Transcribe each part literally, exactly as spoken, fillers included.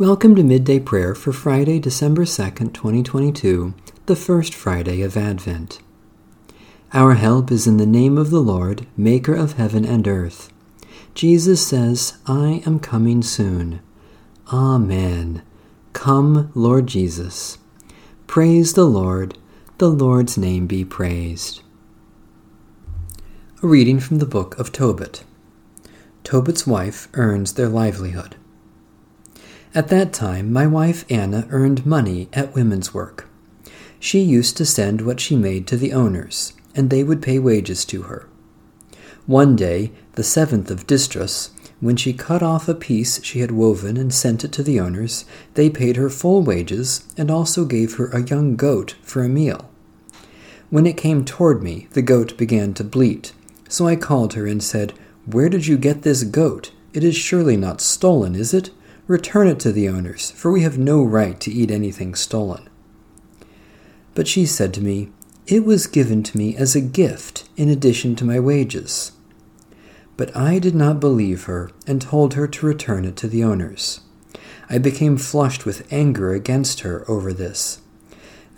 Welcome to Midday Prayer for Friday, December second, twenty twenty-two, the first Friday of Advent. Our help is in the name of the Lord, maker of heaven and earth. Jesus says, I am coming soon. Amen. Come, Lord Jesus. Praise the Lord. The Lord's name be praised. A reading from the book of Tobit. Tobit's wife earns their livelihood. At that time, my wife Anna earned money at women's work. She used to send what she made to the owners, and they would pay wages to her. One day, the seventh of Dystros, when she cut off a piece she had woven and sent it to the owners, they paid her full wages and also gave her a young goat for a meal. When it came toward me, the goat began to bleat, so I called her and said, Where did you get this goat? It is surely not stolen, is it? Return it to the owners, for we have no right to eat anything stolen. But she said to me, It was given to me as a gift in addition to my wages. But I did not believe her and told her to return it to the owners. I became flushed with anger against her over this.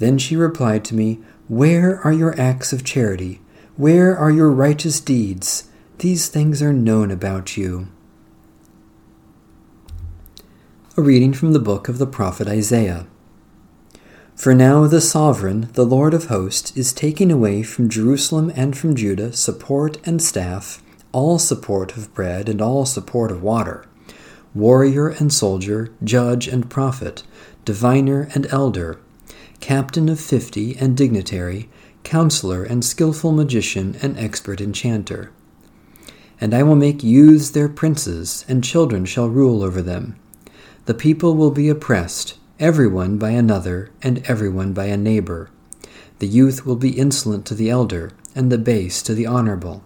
Then she replied to me, Where are your acts of charity? Where are your righteous deeds? These things are known about you. A reading from the book of the prophet Isaiah. For now the Sovereign, the Lord of hosts, is taking away from Jerusalem and from Judah support and staff, all support of bread and all support of water, warrior and soldier, judge and prophet, diviner and elder, captain of fifty and dignitary, counselor and skillful magician and expert enchanter. And I will make youths their princes, and children shall rule over them. The people will be oppressed, everyone by another, and everyone by a neighbor. The youth will be insolent to the elder, and the base to the honorable.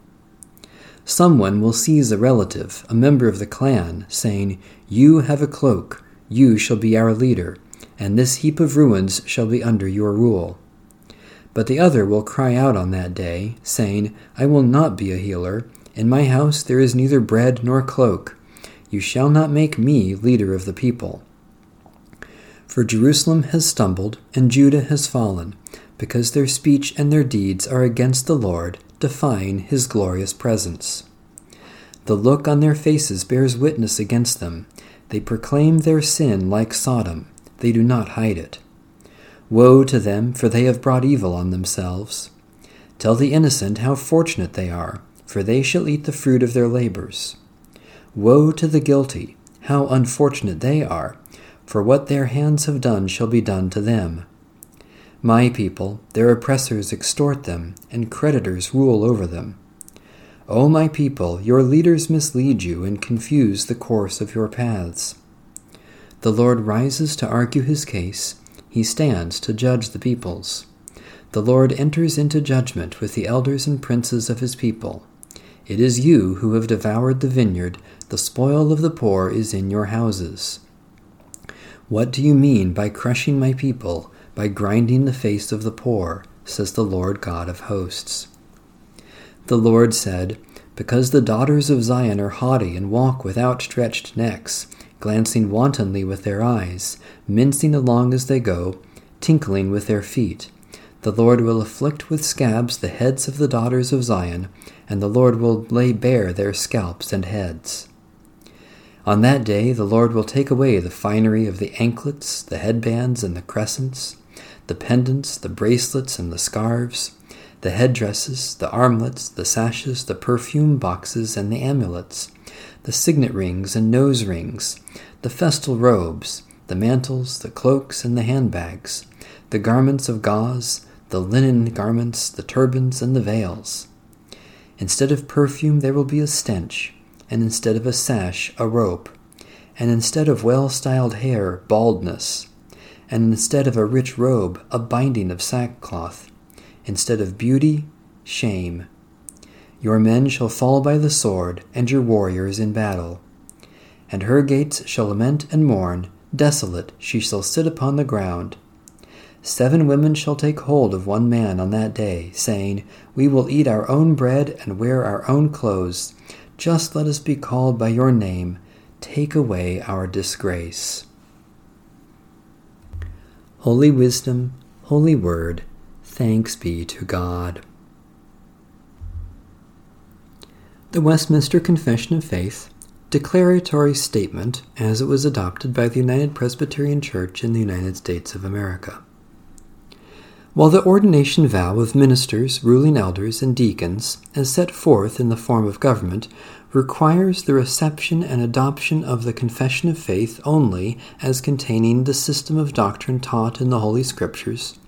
Someone will seize a relative, a member of the clan, saying, You have a cloak, you shall be our leader, and this heap of ruins shall be under your rule. But the other will cry out on that day, saying, I will not be a healer. In my house there is neither bread nor cloak. You shall not make me leader of the people. For Jerusalem has stumbled, and Judah has fallen, because their speech and their deeds are against the Lord, defying his glorious presence. The look on their faces bears witness against them. They proclaim their sin like Sodom. They do not hide it. Woe to them, for they have brought evil on themselves. Tell the innocent how fortunate they are, for they shall eat the fruit of their labors. Woe to the guilty, how unfortunate they are, for what their hands have done shall be done to them. My people, their oppressors extort them, and creditors rule over them. O my people, your leaders mislead you and confuse the course of your paths. The Lord rises to argue his case, he stands to judge the peoples. The Lord enters into judgment with the elders and princes of his people. It is you who have devoured the vineyard, the spoil of the poor is in your houses. What do you mean by crushing my people, by grinding the face of the poor, says the Lord God of hosts? The Lord said, Because the daughters of Zion are haughty and walk with outstretched necks, glancing wantonly with their eyes, mincing along as they go, tinkling with their feet. The Lord will afflict with scabs the heads of the daughters of Zion, and the Lord will lay bare their scalps and heads. On that day the Lord will take away the finery of the anklets, the headbands and the crescents, the pendants, the bracelets and the scarves, the headdresses, the armlets, the sashes, the perfume boxes and the amulets, the signet rings and nose rings, the festal robes, the mantles, the cloaks and the handbags, the garments of gauze, the linen garments, the turbans, and the veils. Instead of perfume there will be a stench, and instead of a sash, a rope, and instead of well-styled hair, baldness, and instead of a rich robe, a binding of sackcloth, instead of beauty, shame. Your men shall fall by the sword, and your warriors in battle. And her gates shall lament and mourn, desolate she shall sit upon the ground. Seven women shall take hold of one man on that day, saying, We will eat our own bread and wear our own clothes. Just let us be called by your name. Take away our disgrace. Holy Wisdom, Holy Word, thanks be to God. The Westminster Confession of Faith, declaratory statement as it was adopted by the United Presbyterian Church in the United States of America. While the ordination vow of ministers, ruling elders, and deacons, as set forth in the form of government, requires the reception and adoption of the Confession of Faith only as containing the system of doctrine taught in the Holy Scriptures,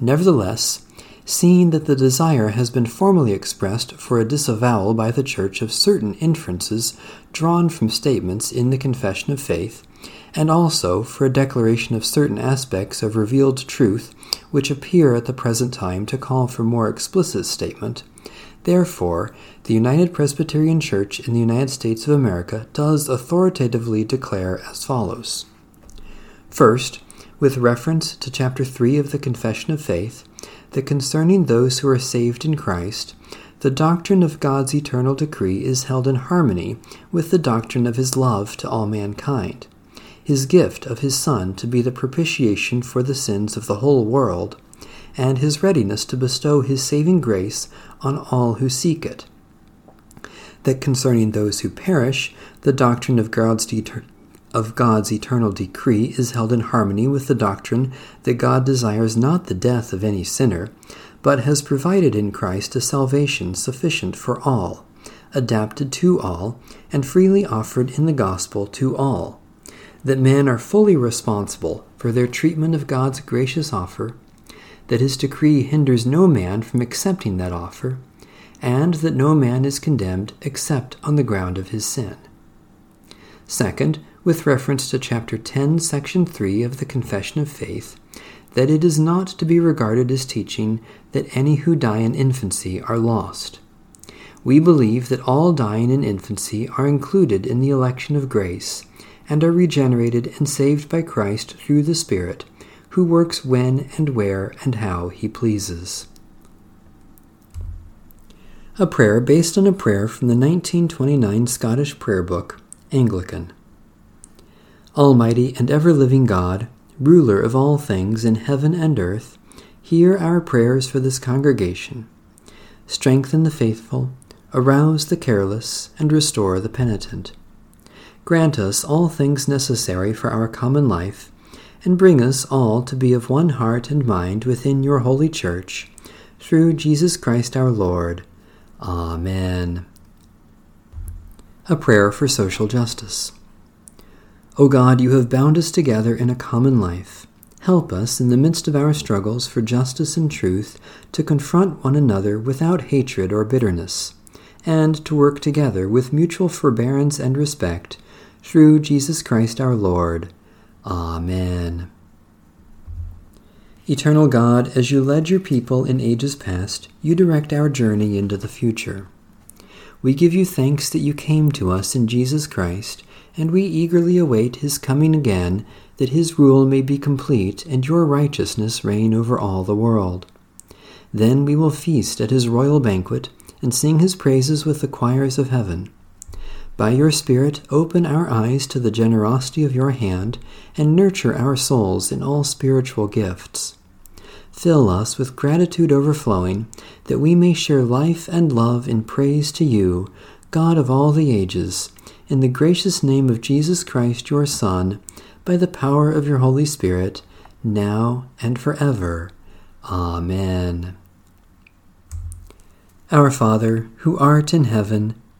nevertheless, seeing that the desire has been formally expressed for a disavowal by the Church of certain inferences drawn from statements in the Confession of Faith, and also for a declaration of certain aspects of revealed truth which appear at the present time to call for more explicit statement, therefore, the United Presbyterian Church in the United States of America does authoritatively declare as follows. First, with reference to Chapter three of the Confession of Faith, that concerning those who are saved in Christ, the doctrine of God's eternal decree is held in harmony with the doctrine of his love to all mankind, his gift of his Son to be the propitiation for the sins of the whole world, and his readiness to bestow his saving grace on all who seek it. That concerning those who perish, the doctrine of God's deter- of God's eternal decree is held in harmony with the doctrine that God desires not the death of any sinner, but has provided in Christ a salvation sufficient for all, adapted to all, and freely offered in the gospel to all, that men are fully responsible for their treatment of God's gracious offer, that his decree hinders no man from accepting that offer, and that no man is condemned except on the ground of his sin. Second, with reference to Chapter ten, Section three of the Confession of Faith, that it is not to be regarded as teaching that any who die in infancy are lost. We believe that all dying in infancy are included in the election of grace, and are regenerated and saved by Christ through the Spirit, who works when and where and how he pleases. A prayer based on a prayer from the nineteen twenty-nine Scottish Prayer Book, Anglican. Almighty and ever-living God, ruler of all things in heaven and earth, hear our prayers for this congregation. Strengthen the faithful, arouse the careless, and restore the penitent. Grant us all things necessary for our common life, and bring us all to be of one heart and mind within your holy church, through Jesus Christ our Lord. Amen. A prayer for social justice. O God, you have bound us together in a common life. Help us, in the midst of our struggles for justice and truth, to confront one another without hatred or bitterness, and to work together with mutual forbearance and respect, through Jesus Christ our Lord. Amen. Eternal God, as you led your people in ages past, you direct our journey into the future. We give you thanks that you came to us in Jesus Christ, and we eagerly await his coming again, that his rule may be complete and your righteousness reign over all the world. Then we will feast at his royal banquet and sing his praises with the choirs of heaven. By your Spirit, open our eyes to the generosity of your hand, and nurture our souls in all spiritual gifts. Fill us with gratitude overflowing, that we may share life and love in praise to you, God of all the ages, in the gracious name of Jesus Christ, your Son, by the power of your Holy Spirit, now and forever. Amen. Our Father, who art in heaven,